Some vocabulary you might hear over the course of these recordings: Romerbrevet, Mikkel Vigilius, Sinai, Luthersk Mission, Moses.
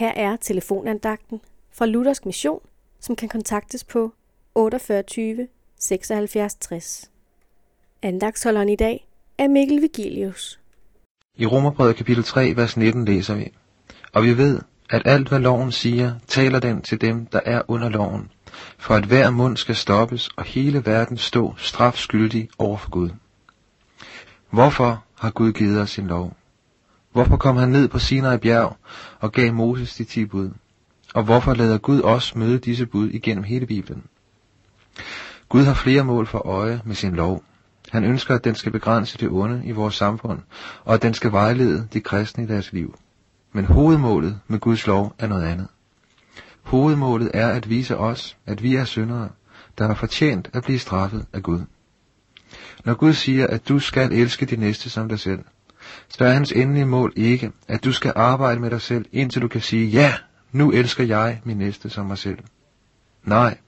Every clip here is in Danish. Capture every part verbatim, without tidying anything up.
Her er telefonandagten fra Luthersk Mission, som kan kontaktes på otteogfyrre tyve syvoghalvfjerds tres. Andagsholderen i dag er Mikkel Vigilius. I Romerbrevet kapitel tre, vers nitten læser vi: Og vi ved, at alt hvad loven siger, taler den til dem, der er under loven, for at hver mund skal stoppes og hele verden stå strafskyldig over for Gud. Hvorfor har Gud givet os sin lov? Hvorfor kom han ned på Sinai bjerg og gav Moses de ti bud? Og hvorfor lader Gud os møde disse bud igennem hele Bibelen? Gud har flere mål for øje med sin lov. Han ønsker, at den skal begrænse det onde i vores samfund, og at den skal vejlede de kristne i deres liv. Men hovedmålet med Guds lov er noget andet. Hovedmålet er at vise os, at vi er syndere, der har fortjent at blive straffet af Gud. Når Gud siger, at du skal elske din næste som dig selv, så er hans endelige mål ikke, at du skal arbejde med dig selv, indtil du kan sige, ja, nu elsker jeg min næste som mig selv. Nej,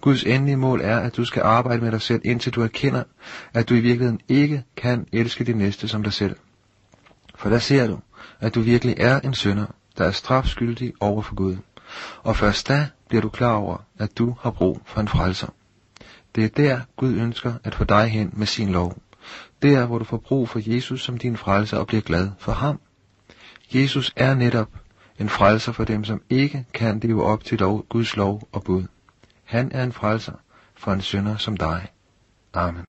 Guds endelige mål er, at du skal arbejde med dig selv, indtil du erkender, at du i virkeligheden ikke kan elske din næste som dig selv. For der ser du, at du virkelig er en synder, der er strafskyldig over for Gud. Og først da bliver du klar over, at du har brug for en frelser. Det er der, Gud ønsker at få dig hen med sin lov. Der, hvor du får brug for Jesus som din frelser og bliver glad for ham. Jesus er netop en frelser for dem, som ikke kan leve op til lov, Guds lov og bud. Han er en frelser for en synder som dig. Amen.